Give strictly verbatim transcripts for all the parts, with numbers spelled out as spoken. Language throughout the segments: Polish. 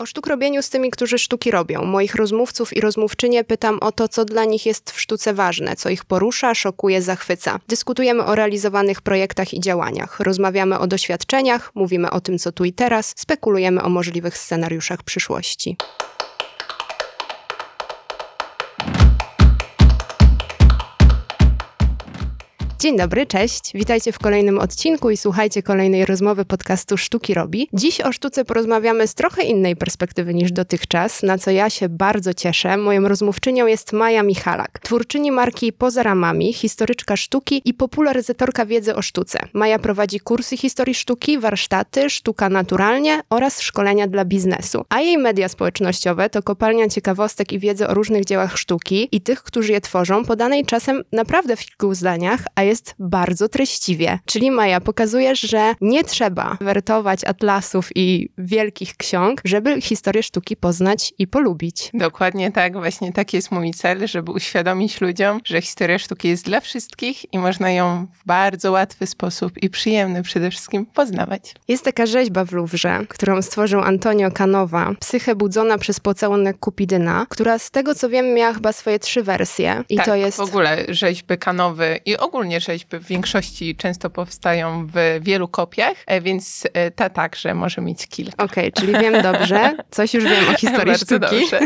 O sztukrobieniu z tymi, którzy sztuki robią. Moich rozmówców i rozmówczynie pytam o to, co dla nich jest w sztuce ważne, co ich porusza, szokuje, zachwyca. Dyskutujemy o realizowanych projektach i działaniach, rozmawiamy o doświadczeniach, mówimy o tym, co tu i teraz, spekulujemy o możliwych scenariuszach przyszłości. Dzień dobry, cześć. Witajcie w kolejnym odcinku i słuchajcie kolejnej rozmowy podcastu Sztuki Robi. Dziś o sztuce porozmawiamy z trochę innej perspektywy niż dotychczas, na co ja się bardzo cieszę. Moją rozmówczynią jest Maja Michalak, twórczyni marki Poza Ramami, historyczka sztuki i popularyzatorka wiedzy o sztuce. Maja prowadzi kursy historii sztuki, warsztaty, sztuka naturalnie oraz szkolenia dla biznesu. A jej media społecznościowe to kopalnia ciekawostek i wiedzy o różnych dziełach sztuki i tych, którzy je tworzą, podanej czasem naprawdę w kilku zdaniach, a jest bardzo treściwie. Czyli Maja, pokazujesz, że nie trzeba wertować atlasów i wielkich ksiąg, żeby historię sztuki poznać i polubić. Dokładnie tak, właśnie taki jest mój cel, żeby uświadomić ludziom, że historia sztuki jest dla wszystkich i można ją w bardzo łatwy sposób i przyjemny przede wszystkim poznawać. Jest taka rzeźba w Louvre, którą stworzył Antonio Canova, psychę budzona przez pocałunek Kupidyna, która z tego co wiem miała chyba swoje trzy wersje. I tak, to jest... w ogóle rzeźby Canowy i ogólnie rzeźby w większości często powstają w wielu kopiach, więc ta także może mieć kilka. Okej, okay, czyli wiem dobrze, coś już wiem o historii sztuki. Dobrze.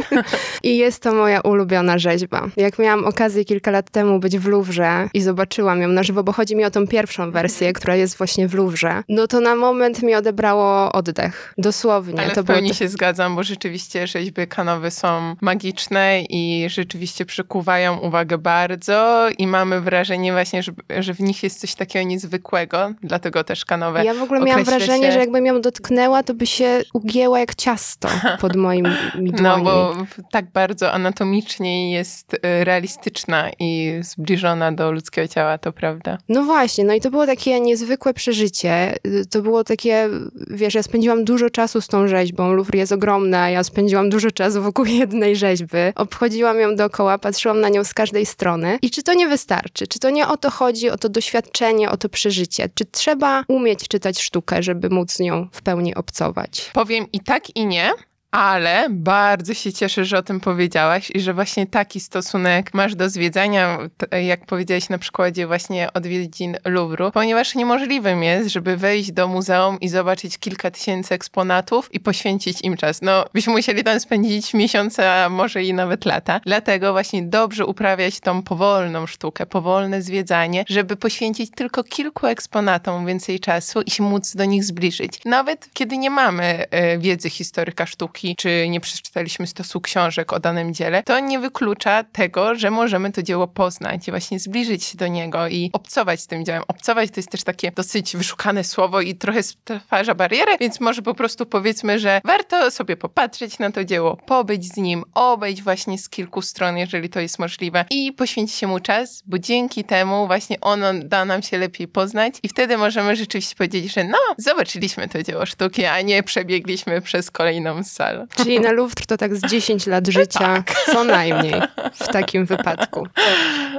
I jest to moja ulubiona rzeźba. Jak miałam okazję kilka lat temu być w Louvre i zobaczyłam ją na żywo, bo chodzi mi o tą pierwszą wersję, która jest właśnie w Louvre, no to na moment mi odebrało oddech. Dosłownie. Ale to w pełni było... się zgadzam, bo rzeczywiście rzeźby Canowy są magiczne i rzeczywiście przykuwają uwagę bardzo i mamy wrażenie właśnie, że że w nich jest coś takiego niezwykłego, dlatego też Canova. Ja w ogóle miałam wrażenie, się... że jakbym ją dotknęła, to by się ugięła jak ciasto pod moimi dłońmi. No bo tak bardzo anatomicznie jest realistyczna i zbliżona do ludzkiego ciała, to prawda. No właśnie, no i to było takie niezwykłe przeżycie. To było takie, wiesz, ja spędziłam dużo czasu z tą rzeźbą, Louvre jest ogromna, ja spędziłam dużo czasu wokół jednej rzeźby. Obchodziłam ją dookoła, patrzyłam na nią z każdej strony. I czy to nie wystarczy? Czy to nie o to chodzi? Chodzi o to doświadczenie, o to przeżycie. Czy trzeba umieć czytać sztukę, żeby móc z nią w pełni obcować? Powiem i tak, i nie. Ale bardzo się cieszę, że o tym powiedziałaś i że właśnie taki stosunek masz do zwiedzania, jak powiedziałaś na przykładzie właśnie odwiedzin Louvru, ponieważ niemożliwym jest, żeby wejść do muzeum i zobaczyć kilka tysięcy eksponatów i poświęcić im czas. No, byśmy musieli tam spędzić miesiące, a może i nawet lata. Dlatego właśnie dobrze uprawiać tą powolną sztukę, powolne zwiedzanie, żeby poświęcić tylko kilku eksponatom więcej czasu i się móc do nich zbliżyć. Nawet kiedy nie mamy wiedzy historyka sztuki, czy nie przeczytaliśmy stosu książek o danym dziele, to nie wyklucza tego, że możemy to dzieło poznać i właśnie zbliżyć się do niego i obcować z tym dziełem. Obcować to jest też takie dosyć wyszukane słowo i trochę stwarza barierę, więc może po prostu powiedzmy, że warto sobie popatrzeć na to dzieło, pobyć z nim, obejść właśnie z kilku stron, jeżeli to jest możliwe i poświęcić się mu czas, bo dzięki temu właśnie ono da nam się lepiej poznać i wtedy możemy rzeczywiście powiedzieć, że no, zobaczyliśmy to dzieło sztuki, a nie przebiegliśmy przez kolejną salę. Czyli na Louvre to tak z dziesięć lat życia, tak. Co najmniej w takim wypadku.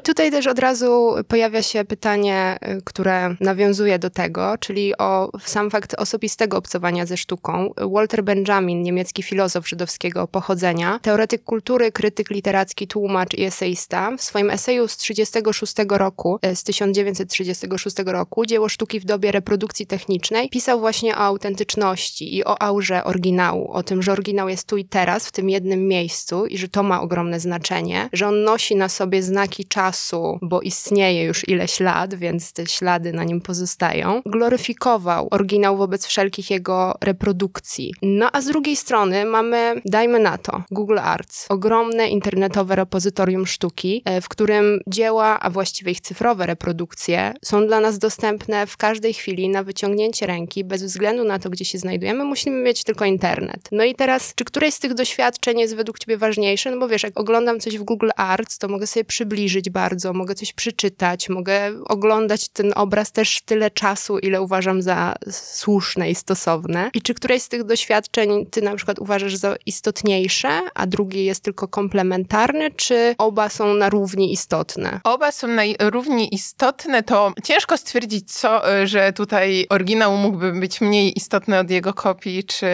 Tutaj też od razu pojawia się pytanie, które nawiązuje do tego, czyli o sam fakt osobistego obcowania ze sztuką. Walter Benjamin, niemiecki filozof żydowskiego pochodzenia, teoretyk kultury, krytyk literacki, tłumacz i eseista, w swoim eseju z tysiąc dziewięćset trzydziestego szóstego roku, dzieło sztuki w dobie reprodukcji technicznej, pisał właśnie o autentyczności i o aurze oryginału, o tym, że oryginał jest tu i teraz, w tym jednym miejscu i że to ma ogromne znaczenie, że on nosi na sobie znaki czasu, bo istnieje już ileś lat, więc te ślady na nim pozostają. Gloryfikował oryginał wobec wszelkich jego reprodukcji. No a z drugiej strony mamy, dajmy na to, Google Arts, ogromne internetowe repozytorium sztuki, w którym dzieła, a właściwie ich cyfrowe reprodukcje są dla nas dostępne w każdej chwili na wyciągnięcie ręki, bez względu na to, gdzie się znajdujemy, musimy mieć tylko internet. No i teraz, czy któreś z tych doświadczeń jest według ciebie ważniejsze? No bo wiesz, jak oglądam coś w Google Arts, to mogę sobie przybliżyć bardziej bardzo, mogę coś przeczytać, mogę oglądać ten obraz też tyle czasu, ile uważam za słuszne i stosowne. I czy któreś z tych doświadczeń ty na przykład uważasz za istotniejsze, a drugie jest tylko komplementarne, czy oba są na równi istotne? Oba są na równi istotne, to ciężko stwierdzić, co, że tutaj oryginał mógłby być mniej istotny od jego kopii, czy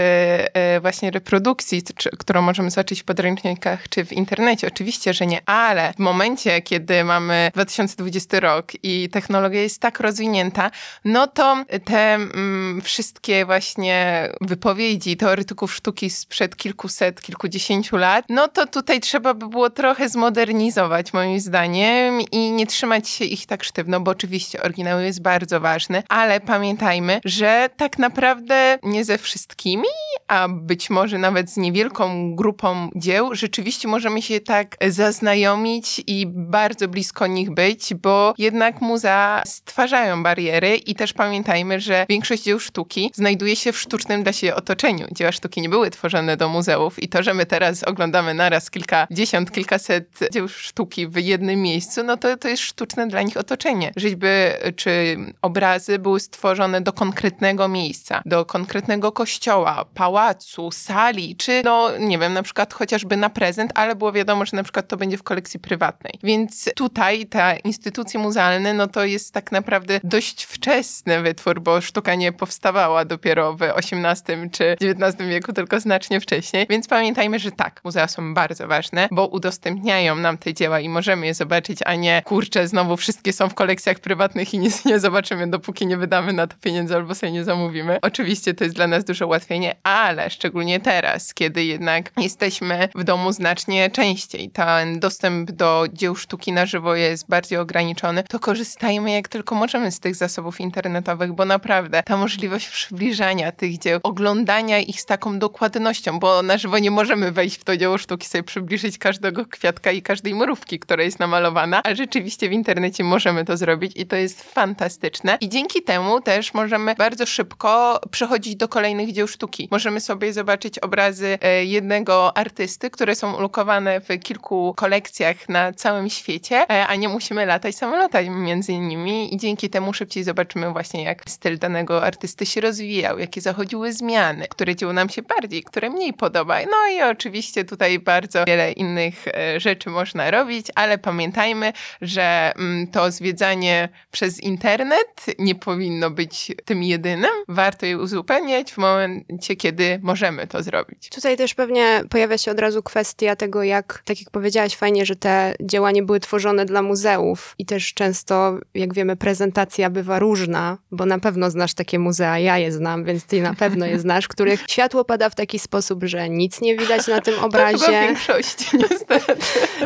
właśnie reprodukcji, czy, którą możemy zobaczyć w podręcznikach, czy w internecie. Oczywiście, że nie, ale w momencie, kiedy mamy dwa tysiące dwudziesty rok i technologia jest tak rozwinięta, no to te mm, wszystkie właśnie wypowiedzi teoretyków sztuki sprzed kilkuset, kilkudziesięciu lat, no to tutaj trzeba by było trochę zmodernizować, moim zdaniem, i nie trzymać się ich tak sztywno, bo oczywiście oryginał jest bardzo ważny, ale pamiętajmy, że tak naprawdę nie ze wszystkimi, a być może nawet z niewielką grupą dzieł rzeczywiście możemy się tak zaznajomić i bardzo blisko nich być, bo jednak muzea stwarzają bariery i też pamiętajmy, że większość dzieł sztuki znajduje się w sztucznym dla siebie otoczeniu. Dzieła sztuki nie były tworzone do muzeów i to, że my teraz oglądamy naraz kilkadziesiąt, kilkaset dzieł sztuki w jednym miejscu, no to, to jest sztuczne dla nich otoczenie. Rzeźby czy obrazy były stworzone do konkretnego miejsca, do konkretnego kościoła, pałacu, sali, czy no nie wiem, na przykład chociażby na prezent, ale było wiadomo, że na przykład to będzie w kolekcji prywatnej. Więc tutaj te instytucje muzealne, no to jest tak naprawdę dość wczesny wytwór, bo sztuka nie powstawała dopiero w osiemnastym czy dziewiętnastym wieku, tylko znacznie wcześniej. Więc pamiętajmy, że tak, muzea są bardzo ważne, bo udostępniają nam te dzieła i możemy je zobaczyć, a nie kurczę, znowu wszystkie są w kolekcjach prywatnych i nic nie zobaczymy, dopóki nie wydamy na to pieniędzy albo sobie nie zamówimy. Oczywiście to jest dla nas duże ułatwienie, ale szczególnie teraz, kiedy jednak jesteśmy w domu znacznie częściej, ten dostęp do dzieł sztuki na żywo jest bardziej ograniczony, to korzystajmy jak tylko możemy z tych zasobów internetowych, bo naprawdę ta możliwość przybliżania tych dzieł, oglądania ich z taką dokładnością, bo na żywo nie możemy wejść w to dzieło sztuki, sobie przybliżyć każdego kwiatka i każdej mrówki, która jest namalowana, a rzeczywiście w internecie możemy to zrobić i to jest fantastyczne. I dzięki temu też możemy bardzo szybko przechodzić do kolejnych dzieł sztuki. Możemy sobie zobaczyć obrazy jednego artysty, które są lokowane w kilku kolekcjach na całym świecie, a nie musimy latać samolotami między nimi i dzięki temu szybciej zobaczymy właśnie, jak styl danego artysty się rozwijał, jakie zachodziły zmiany, które dzieło nam się bardziej, które mniej podoba. No i oczywiście tutaj bardzo wiele innych rzeczy można robić, ale pamiętajmy, że to zwiedzanie przez internet nie powinno być tym jedynym. Warto je uzupełniać w momencie, kiedy możemy to zrobić. Tutaj też pewnie pojawia się od razu kwestia tego, jak, tak jak powiedziałaś fajnie, że te dzieła nie były tworzone dla muzeów i też często, jak wiemy, prezentacja bywa różna, bo na pewno znasz takie muzea, ja je znam, więc ty na pewno je znasz, których światło pada w taki sposób, że nic nie widać na tym obrazie. To chyba w większości, niestety.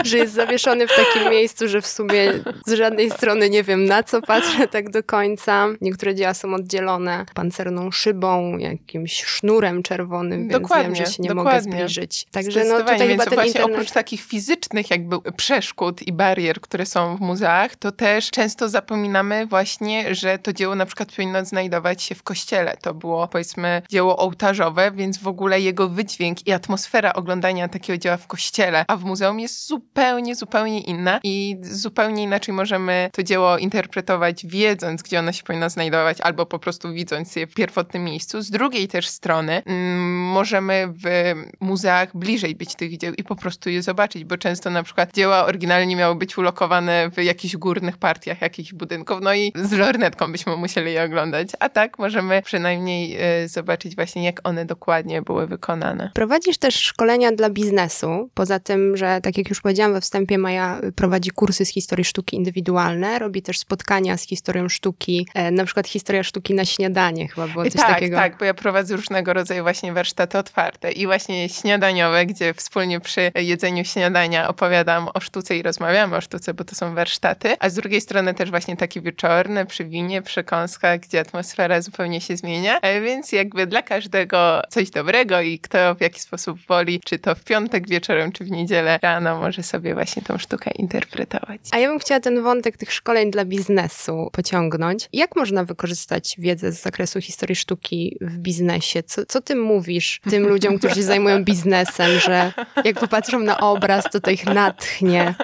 Że jest zawieszony w takim miejscu, że w sumie z żadnej strony nie wiem, na co patrzę tak do końca. Niektóre dzieła są oddzielone pancerną szybą, jakimś sznurem czerwonym, więc dokładnie, wiem, że się nie dokładnie. Mogę zbliżyć. Także no tutaj chyba ten internet... Oprócz takich fizycznych jakby przeszkód i barier, które są w muzeach, to też często zapominamy właśnie, że to dzieło na przykład powinno znajdować się w kościele. To było, powiedzmy, dzieło ołtarzowe, więc w ogóle jego wydźwięk i atmosfera oglądania takiego dzieła w kościele, a w muzeum jest zupełnie, zupełnie inna i zupełnie inaczej możemy to dzieło interpretować, wiedząc, gdzie ono się powinno znajdować, albo po prostu widząc je w pierwotnym miejscu. Z drugiej też strony mm, możemy w muzeach bliżej być tych dzieł i po prostu je zobaczyć, bo często na przykład dzieła oryginalnie miały być ulokowane w jakichś górnych partiach jakichś budynków, no i z lornetką byśmy musieli je oglądać, a tak możemy przynajmniej y, zobaczyć właśnie, jak one dokładnie były wykonane. Prowadzisz też szkolenia dla biznesu, poza tym, że tak jak już powiedziałam we wstępie, Maja prowadzi kursy z historii sztuki indywidualne, robi też spotkania z historią sztuki, e, na przykład historia sztuki na śniadanie chyba było coś tak, takiego. Tak, tak, bo ja prowadzę różnego rodzaju właśnie warsztaty otwarte i właśnie śniadaniowe, gdzie wspólnie przy jedzeniu śniadania opowiadam o sztuce i rozmawiamy o sztuce, bo to są warsztaty, a z drugiej strony też właśnie takie wieczorne przy winie, przy kąskach, gdzie atmosfera zupełnie się zmienia, więc jakby dla każdego coś dobrego i kto w jaki sposób woli, czy to w piątek wieczorem, czy w niedzielę rano może sobie właśnie tą sztukę interpretować. A ja bym chciała ten wątek tych szkoleń dla biznesu pociągnąć. Jak można wykorzystać wiedzę z zakresu historii sztuki w biznesie? Co, co ty mówisz tym ludziom, którzy się zajmują biznesem, że jak popatrzą na obraz, to to ich natchnie?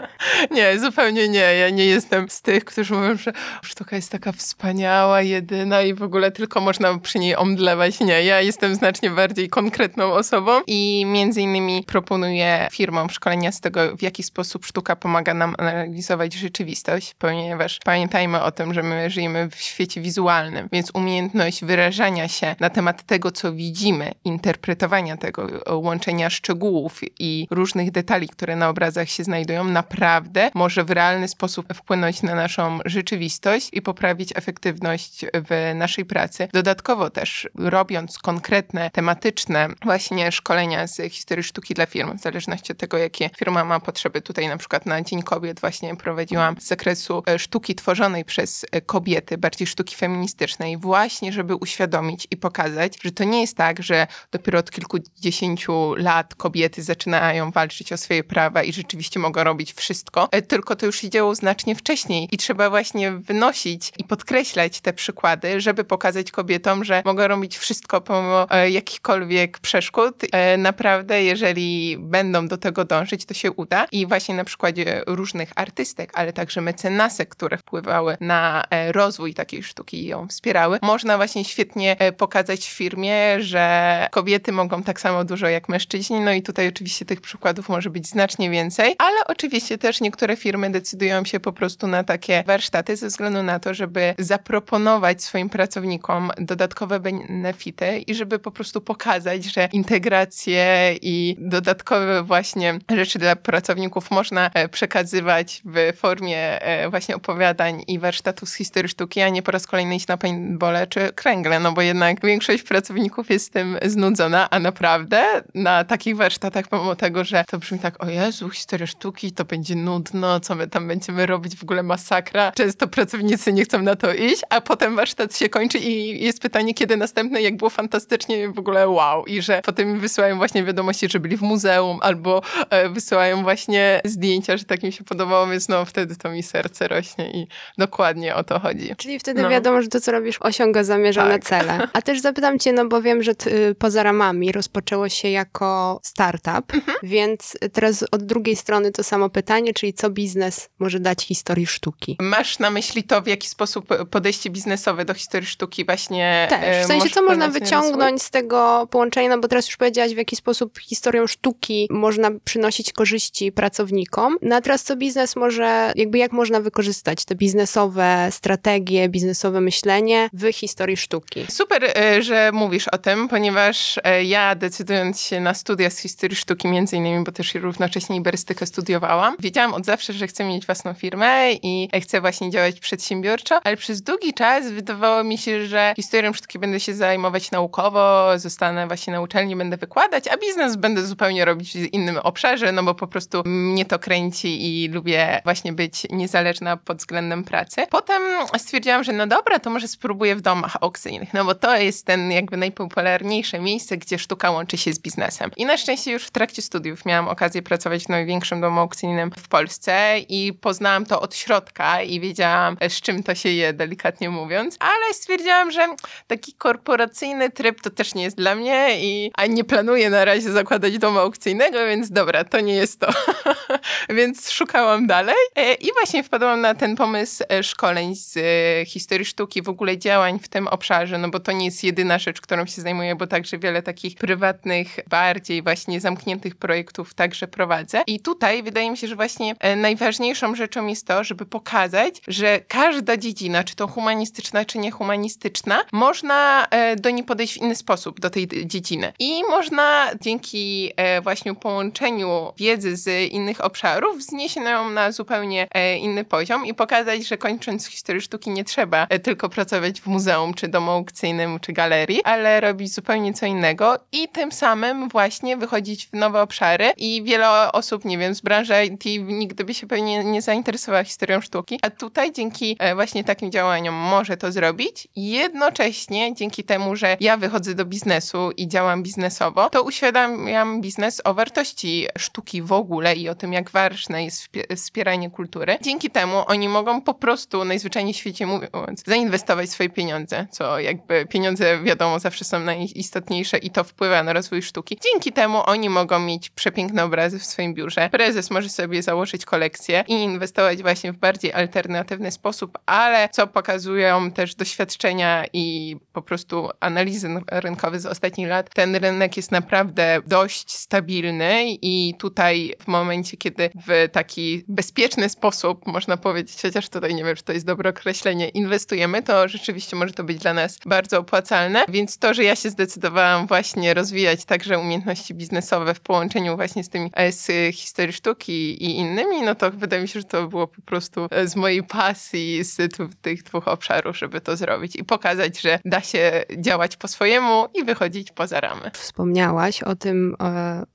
Nie, zupełnie nie. Ja nie jestem z tych, którzy mówią, że sztuka jest taka wspaniała, jedyna i w ogóle tylko można przy niej omdlewać. Nie, ja jestem znacznie bardziej konkretną osobą i między innymi proponuję firmom szkolenia z tego, w jaki sposób sztuka pomaga nam analizować rzeczywistość, ponieważ pamiętajmy o tym, że my żyjemy w świecie wizualnym, więc umiejętność wyrażania się na temat tego, co widzimy, interpretowania tego, łączenia szczegółów i różnych detali, które na obrazach się znajdują, naprawdę może w realny sposób wpłynąć na naszą rzeczywistość i poprawić efektywność w naszej pracy. Dodatkowo też robiąc konkretne, tematyczne właśnie szkolenia z historii sztuki dla firm, w zależności od tego, jakie firma ma potrzeby. Tutaj na przykład na Dzień Kobiet właśnie prowadziłam z zakresu sztuki tworzonej przez kobiety, bardziej sztuki feministycznej, właśnie żeby uświadomić i pokazać, że to nie jest tak, że dopiero od kilkudziesięciu lat kobiety zaczynają walczyć o swoje prawa i rzeczywiście mogą robić wszystko, tylko to już się działo znacznie wcześniej i trzeba właśnie wynosić i podkreślać te przykłady, żeby pokazać kobietom, że mogą robić wszystko pomimo jakichkolwiek przeszkód. Naprawdę, jeżeli będą do tego dążyć, to się uda i właśnie na przykładzie różnych artystek, ale także mecenasek, które wpływały na rozwój takiej sztuki i ją wspierały, można właśnie świetnie pokazać w firmie, że kobiety mogą tak samo dużo jak mężczyźni, no i tutaj oczywiście tych przykładów może być znacznie więcej, ale oczywiście też niektóre firmy decydują się po prostu na takie warsztaty ze względu na to, żeby zaproponować swoim pracownikom dodatkowe benefity i żeby po prostu pokazać, że integracje i dodatkowe właśnie rzeczy dla pracowników można przekazywać w formie właśnie opowiadań i warsztatów z historii sztuki, a nie po raz kolejny iść na paintbole czy kręgle, no bo jednak większość pracowników jest tym znudzona, a naprawdę na takich warsztatach, pomimo tego, że to brzmi tak, o Jezu, historia sztuki, to będzie nudno, co my tam będziemy robić, w ogóle masakra. Często pracownicy nie chcą na to iść, a potem warsztat się kończy i jest pytanie, kiedy następny, jak było fantastycznie, w ogóle wow. I że potem wysyłają właśnie wiadomości, że byli w muzeum, albo wysyłają właśnie zdjęcia, że tak mi się podobało, więc no wtedy to mi serce rośnie i dokładnie o to chodzi. Czyli wtedy no. wiadomo, że to, co robisz, osiąga zamierzone tak. cele. A też zapytam cię, no bo wiem, że ty, Poza Ramami rozpoczęło się jako startup, mhm. więc teraz od drugiej strony to samo pytanie, czyli co biznes może dać historii sztuki? Masz na myśli to, w jaki sposób podejście biznesowe do historii sztuki właśnie... Też, w sensie co można wyciągnąć z tego połączenia, no bo teraz już powiedziałaś, w jaki sposób historią sztuki można przynosić korzyści pracownikom, no a teraz co biznes może, jakby jak można wykorzystać te biznesowe strategie, biznesowe myślenie w historii sztuki? Super, że mówisz o tym, ponieważ ja decydując się na studia z historii sztuki między innymi, bo też równocześnie iberystykę studiowałam, wiedziałam od zawsze, że chcę mieć własną firmę i chcę właśnie działać przedsiębiorczo, ale przez długi czas wydawało mi się, że historią sztuki będę się zajmować naukowo, zostanę właśnie na uczelni, będę wykładać, a biznes będę zupełnie robić w innym obszarze, no bo po prostu mnie to kręci i lubię właśnie być niezależna pod względem pracy. Potem stwierdziłam, że no dobra, to może spróbuję w domach aukcyjnych, no bo to jest ten jakby najpopularniejsze miejsce, gdzie sztuka łączy się z biznesem. I na szczęście już w trakcie studiów miałam okazję pracować w największym domu aukcyjnym w Polsce i poznałam to od środka i wiedziałam, z czym to się je, delikatnie mówiąc, ale stwierdziłam, że taki korporacyjny tryb to też nie jest dla mnie i a nie planuję na razie zakładać domu aukcyjnego, więc dobra, to nie jest to. Więc szukałam dalej i właśnie wpadłam na ten pomysł szkoleń z historii sztuki, w ogóle działań w tym obszarze, no bo to nie jest jedyna rzecz, którą się zajmuję, bo także wiele takich prywatnych, bardziej właśnie zamkniętych projektów także prowadzę. I tutaj wydaje mi się, że właśnie najważniejszą rzeczą jest to, żeby pokazać, że każda dziedzina, czy to humanistyczna, czy niehumanistyczna, można do niej podejść w inny sposób, do tej dziedziny. I można dzięki właśnie połączeniu wiedzy z innych obszarów wznieść ją na zupełnie inny poziom i pokazać, że kończąc historię sztuki nie trzeba tylko pracować w muzeum, czy domu aukcyjnym, czy galerii, ale robić zupełnie co innego i tym samym właśnie wychodzić w nowe obszary i wiele osób, nie wiem, z branży I T nigdy by się pewnie nie zainteresowała historią sztuki, a tutaj dzięki właśnie takim działaniom może to zrobić. Jednocześnie dzięki temu, że ja wychodzę do biznesu i działam biznesowo, to uświadamiam biznes o wartości sztuki w ogóle i o tym, jak ważne jest wspieranie kultury. Dzięki temu oni mogą po prostu najzwyczajniej w świecie mówiąc, zainwestować swoje pieniądze, co jakby pieniądze wiadomo zawsze są najistotniejsze i to wpływa na rozwój sztuki. Dzięki temu oni mogą mieć przepiękne obrazy w swoim biurze. Prezes może sobie założyć kolekcję i inwestować właśnie w bardziej alternatywny sposób, ale co pokazują też doświadczenia i po prostu analizy rynkowe z ostatnich lat, ten rynek jest naprawdę dość stabilny i tutaj w momencie, kiedy w taki bezpieczny sposób, można powiedzieć, chociaż tutaj nie wiem, czy to jest dobre określenie, inwestujemy, to rzeczywiście może to być dla nas bardzo opłacalne, więc to, że ja się zdecydowałam właśnie rozwijać także umiejętności biznesowe w połączeniu właśnie z tymi z historii sztuki i innymi, no to wydaje mi się, że to było po prostu z mojej pasji z tych dwóch obszarów, żeby to zrobić i pokazać, że da się działać po swojemu i wychodzić poza ramy. Wspomniałaś o tym,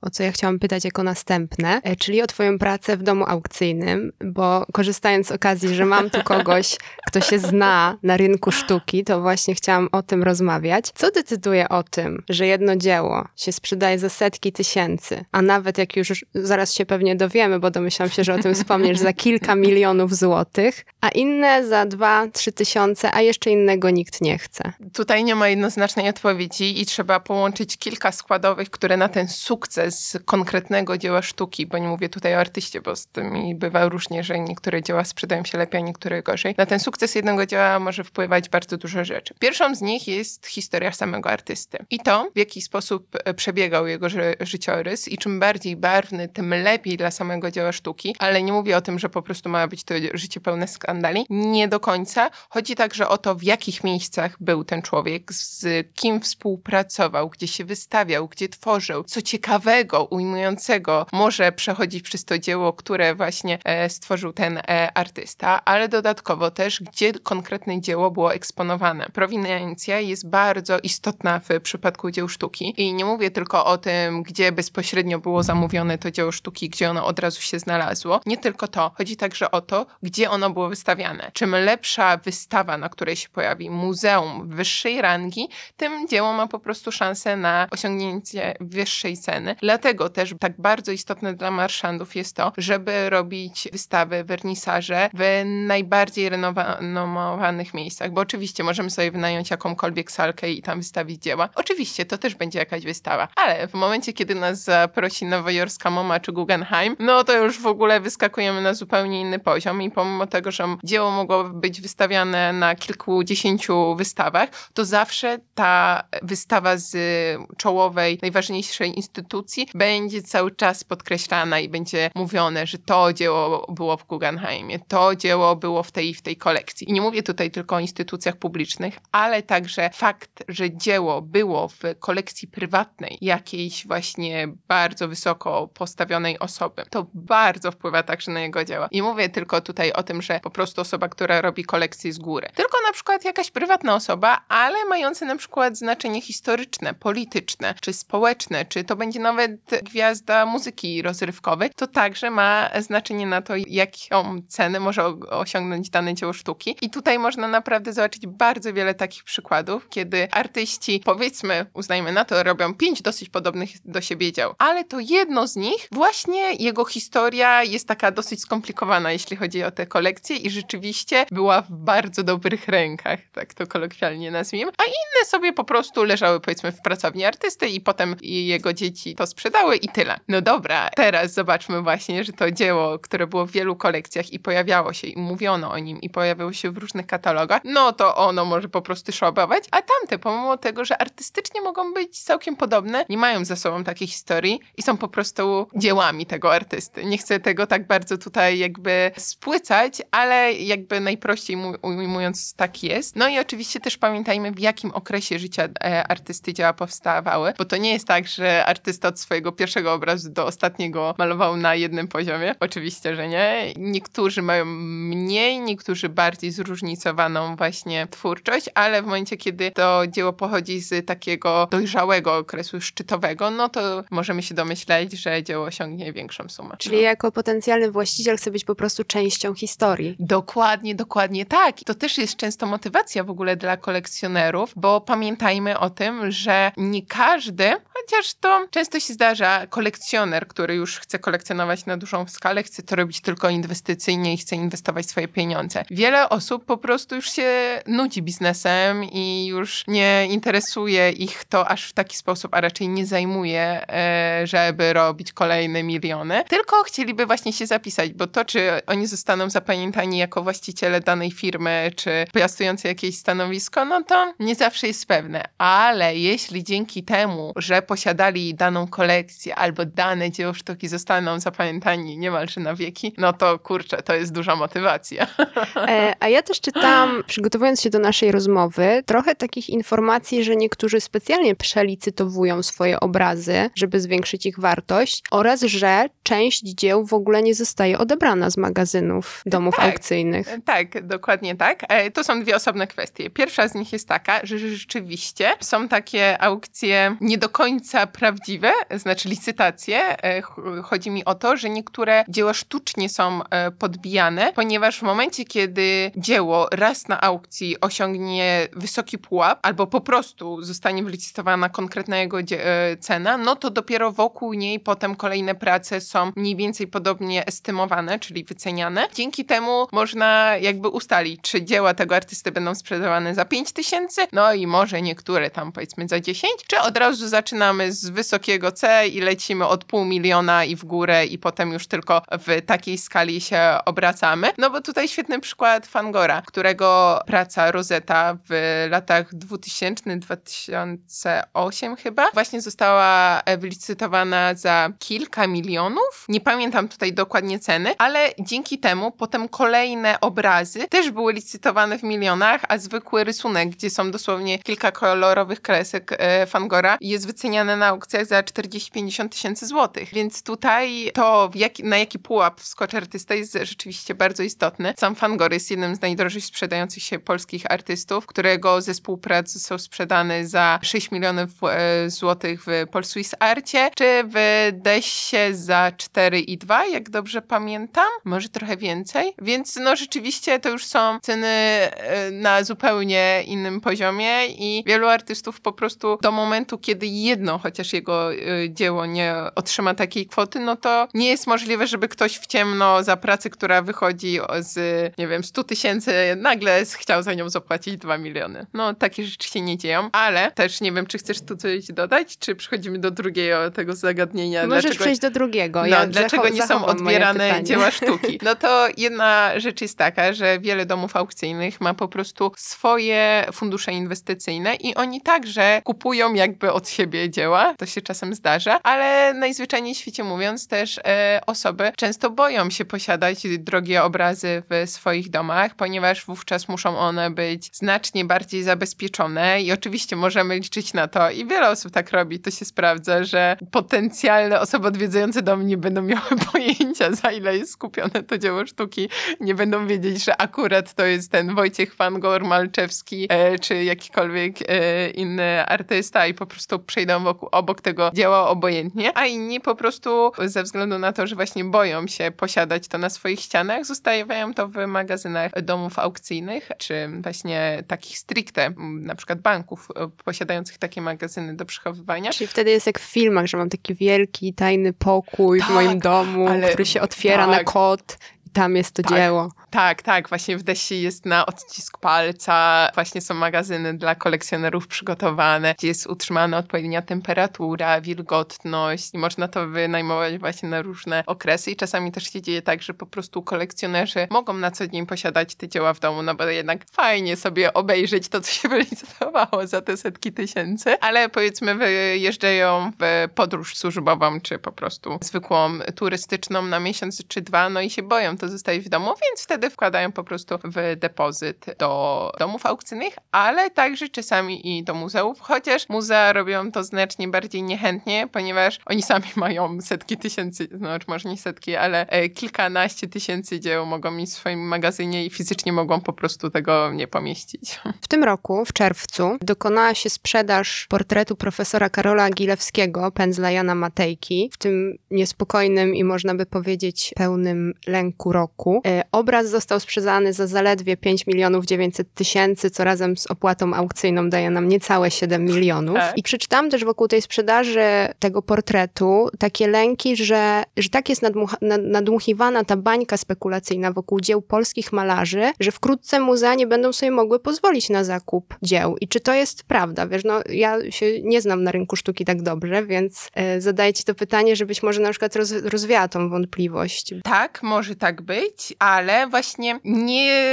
o co ja chciałam pytać jako następne, czyli o twoją pracę w domu aukcyjnym, bo korzystając z okazji, że mam tu kogoś, kto się zna na rynku sztuki, to właśnie chciałam o tym rozmawiać. Co decyduje o tym, że jedno dzieło się sprzedaje za setki tysięcy, a nawet jak już zaraz się pewnie dowiemy, bo domyślam się, że o tym wspomniesz, za kilka milionów złotych, a inne za dwa, trzy tysiące, a jeszcze innego nikt nie chce? Tutaj nie ma jednoznacznej odpowiedzi i trzeba połączyć kilka składowych, które na ten sukces konkretnego dzieła sztuki, bo nie mówię tutaj o artyście, bo z tymi bywa różnie, że niektóre dzieła sprzedają się lepiej, a niektóre gorzej. Na ten sukces jednego dzieła może wpływać bardzo dużo rzeczy. Pierwszą z nich jest historia samego artysty i to, w jaki sposób przebiegał jego ży- życiorys i czym bardziej barwny, tym lepiej dla samego dzieła sztuki, ale nie mówię o tym, że po prostu ma być to życie pełne skandali. Nie do końca. Chodzi także o to, w jakich miejscach był ten człowiek, z kim współpracował, gdzie się wystawiał, gdzie tworzył, co ciekawego, ujmującego może przechodzić przez to dzieło, które właśnie e, stworzył ten e, artysta, ale dodatkowo też, gdzie konkretne dzieło było eksponowane. Proweniencja jest bardzo istotna w przypadku dzieł sztuki i nie mówię tylko o tym, gdzie bezpośrednio było zamówione to dzieło sztuki, gdzie ono od razu się znalazło. Nie tylko to. Chodzi także o to, gdzie ono było wystawiane. Czym lepsza wystawa, na której się pojawi muzeum wyższej rangi, tym dzieło ma po prostu szansę na osiągnięcie wyższej ceny. Dlatego też tak bardzo istotne dla marszandów jest to, żeby robić wystawy, wernisaże w najbardziej renomowanych miejscach, bo oczywiście możemy sobie wynająć jakąkolwiek salkę i tam wystawić dzieła. Oczywiście to też będzie jakaś wystawa, ale w momencie, kiedy nas zaprosi nowojorska MOMA czy Guggenheim, no to już w ogóle wyskakujemy na zupełnie inny poziom i pomimo tego, że dzieło mogło być wystawiane na kilkudziesięciu wystawach, to zawsze ta wystawa z czołowej, najważniejszej instytucji będzie cały czas podkreślana i będzie mówione, że to dzieło było w Guggenheimie, to dzieło było w tej i w tej kolekcji. I nie mówię tutaj tylko o instytucjach publicznych, ale także fakt, że dzieło było w kolekcji prywatnej jakiejś właśnie bardzo wysoko postawionej osoby, to bardzo wpływa także na jego dzieła. I mówię tylko tutaj o tym, że po prostu osoba, która robi kolekcję z góry. Tylko na przykład jakaś prywatna osoba, ale mająca na przykład znaczenie historyczne, polityczne, czy społeczne, czy to będzie nawet gwiazda muzyki rozrywkowej, to także ma znaczenie na to, jaką cenę może osiągnąć dane dzieło sztuki. I tutaj można naprawdę zobaczyć bardzo wiele takich przykładów, kiedy artyści, powiedzmy, uznajmy na to, robią pięć dosyć podobnych do siebie dzieł, ale to jedno z nich, właśnie jego historia jest taka dosyć skomplikowana, jeśli chodzi o te kolekcje i rzeczywiście była w bardzo dobrych rękach, tak to kolokwialnie nazwijmy, a inne sobie po prostu leżały, powiedzmy, w pracowni artysty i potem jego dzieci to sprzedały i tyle. No dobra, teraz zobaczmy właśnie, że to dzieło, które było w wielu kolekcjach i pojawiało się i mówiono o nim i pojawiało się w różnych katalogach, no to ono może po prostu szobować, a tamte, pomimo tego, że artystycznie mogą być całkiem podobne, nie mają za sobą takiej historii i są po prostu dziełami tego artysty. Nie chcę tego tak bardzo tutaj jakby spłycać, ale jakby najprościej ujmując tak jest. No i oczywiście też pamiętajmy, w jakim okresie życia artysty dzieła powstawały, bo to nie jest tak, że artysta od swojego pierwszego obrazu do ostatniego malował na jednym poziomie. Oczywiście, że nie. Niektórzy mają mniej, niektórzy bardziej zróżnicowaną właśnie twórczość, ale w momencie, kiedy to dzieło pochodzi z takiego dojrzałego okresu szczytowego, no to możemy się domyśleć, że dzieło osiągnie większą sumę. Czyli jako potencjalny właściciel chce być po prostu częścią historii. Dokładnie, dokładnie tak. To też jest często motywacja w ogóle dla kolekcjonerów, bo pamiętajmy o tym, że nie każdy, chociaż to często się zdarza, kolekcjoner, który już chce kolekcjonować na dużą skalę, chce to robić tylko inwestycyjnie i chce inwestować swoje pieniądze. Wiele osób po prostu już się nudzi biznesem i już nie interesuje ich to aż w taki sposób, a raczej nie zajmuje, żeby robić kolejne miliony, tylko chcieli chcieliby właśnie się zapisać, bo to, czy oni zostaną zapamiętani jako właściciele danej firmy, czy piastujący jakieś stanowisko, no to nie zawsze jest pewne. Ale jeśli dzięki temu, że posiadali daną kolekcję albo dane dzieło sztuki zostaną zapamiętani niemalże na wieki, no to kurczę, to jest duża motywacja. E, a ja też czytałam, przygotowując się do naszej rozmowy, trochę takich informacji, że niektórzy specjalnie przelicytowują swoje obrazy, żeby zwiększyć ich wartość, oraz że część dzieł w ogóle nie zostaje odebrana z magazynów, domów tak, aukcyjnych. Tak, dokładnie tak. E, to są dwie osobne kwestie. Pierwsza z nich jest taka, że rzeczywiście są takie aukcje nie do końca prawdziwe, znaczy licytacje. E, chodzi mi o to, że niektóre dzieła sztucznie są e, podbijane, ponieważ w momencie, kiedy dzieło raz na aukcji osiągnie wysoki pułap, albo po prostu zostanie wylicytowana konkretna jego dzie- e, cena, no to dopiero wokół niej potem kolejne prace są mniej więcej podobnie estymowane, czyli wyceniane. Dzięki temu można jakby ustalić, czy dzieła tego artysty będą sprzedawane za pięć tysięcy, no i może niektóre tam powiedzmy za dziesięć, czy od razu zaczynamy z wysokiego C i lecimy od pół miliona i w górę i potem już tylko w takiej skali się obracamy. No bo tutaj świetny przykład Fangora, którego praca Rosetta w latach dwutysięcznych do dwa tysiące ósmego chyba właśnie została wylicytowana za kilka milionów. Nie pamiętam tutaj dokładnie ceny, ale dzięki temu potem kolejne obrazy też były licytowane w milionach, a zwykły rysunek, gdzie są dosłownie kilka kolorowych kresek Fangora, jest wyceniany na aukcjach za czterdzieści do pięćdziesięciu tysięcy złotych. Więc tutaj to, w jaki, na jaki pułap wskoczy artysta, jest rzeczywiście bardzo istotne. Sam Fangor jest jednym z najdrożej sprzedających się polskich artystów, którego zespół prac został sprzedany za sześć milionów złotych w Polswiss Arcie, czy w Desie za cztery i dwa, jak dobrze pamiętam. Może trochę więcej. Więc no rzeczywiście to już są ceny na zupełnie innym poziomie i wielu artystów po prostu do momentu, kiedy jedno chociaż jego dzieło nie otrzyma takiej kwoty, no to nie jest możliwe, żeby ktoś w ciemno za pracę, która wychodzi z, nie wiem, stu tysięcy, nagle chciał za nią zapłacić dwa miliony. No takie rzeczy się nie dzieją, ale też nie wiem, czy chcesz tu coś dodać, czy przechodzimy do drugiego tego zagadnienia. Możesz dlaczego... przejść do drugiego. No, ja dlaczego nie są odbierane dzieła sztuki? No to jedna rzecz jest taka, że wiele domów aukcyjnych ma po prostu swoje fundusze inwestycyjne i oni także kupują jakby od siebie dzieła. To się czasem zdarza, ale najzwyczajniej w świecie mówiąc też e, osoby często boją się posiadać drogie obrazy w swoich domach, ponieważ wówczas muszą one być znacznie bardziej zabezpieczone i oczywiście możemy liczyć na to i wiele osób tak robi, to się sprawdza, że potencjalne osoby odwiedzające dom nie będą miały pojęcia, za ile jest kupione to dzieło sztuki, nie będą wiedzieć, że akurat to jest ten Wojciech Fangor, Malczewski e, czy jakikolwiek e, inny artysta i po prostu przejdą wokół, obok tego dzieła obojętnie, a inni po prostu ze względu na to, że właśnie boją się posiadać to na swoich ścianach, zostawiają to w magazynach domów aukcyjnych, czy właśnie takich stricte, na przykład banków posiadających takie magazyny do przechowywania. Czyli wtedy jest jak w filmach, że mam taki wielki, tajny pokój tak, w moim domu, ale... który się otwiera tak. na kod. Tam jest to tak, dzieło. Tak, tak. Właśnie w Desi jest na odcisk palca. Właśnie są magazyny dla kolekcjonerów przygotowane, gdzie jest utrzymana odpowiednia temperatura, wilgotność i można to wynajmować właśnie na różne okresy i czasami też się dzieje tak, że po prostu kolekcjonerzy mogą na co dzień posiadać te dzieła w domu, no bo jednak fajnie sobie obejrzeć to, co się wylicytowało za te setki tysięcy, ale powiedzmy wyjeżdżają w podróż służbową, czy po prostu zwykłą turystyczną na miesiąc czy dwa, no i się boją to zostawić w domu, więc wtedy wkładają po prostu w depozyt do domów aukcyjnych, ale także czasami i do muzeów, chociaż muzea robią to znacznie bardziej niechętnie, ponieważ oni sami mają setki tysięcy, znaczy może nie setki, ale kilkanaście tysięcy dzieł mogą mieć w swoim magazynie i fizycznie mogą po prostu tego nie pomieścić. W tym roku, w czerwcu, dokonała się sprzedaż portretu profesora Karola Gilewskiego, pędzla Jana Matejki, w tym niespokojnym i można by powiedzieć pełnym lęku roku. Obraz został sprzedany za zaledwie pięć milionów dziewięćset tysięcy, co razem z opłatą aukcyjną daje nam niecałe siedem milionów. I przeczytałam też wokół tej sprzedaży tego portretu takie lęki, że, że tak jest nadmuch- nadmuchiwana ta bańka spekulacyjna wokół dzieł polskich malarzy, że wkrótce muzea nie będą sobie mogły pozwolić na zakup dzieł. I czy to jest prawda? Wiesz, no ja się nie znam na rynku sztuki tak dobrze, więc y, zadaję ci to pytanie, żebyś może na przykład roz, rozwiała tą wątpliwość. Tak, może tak być, ale właśnie nie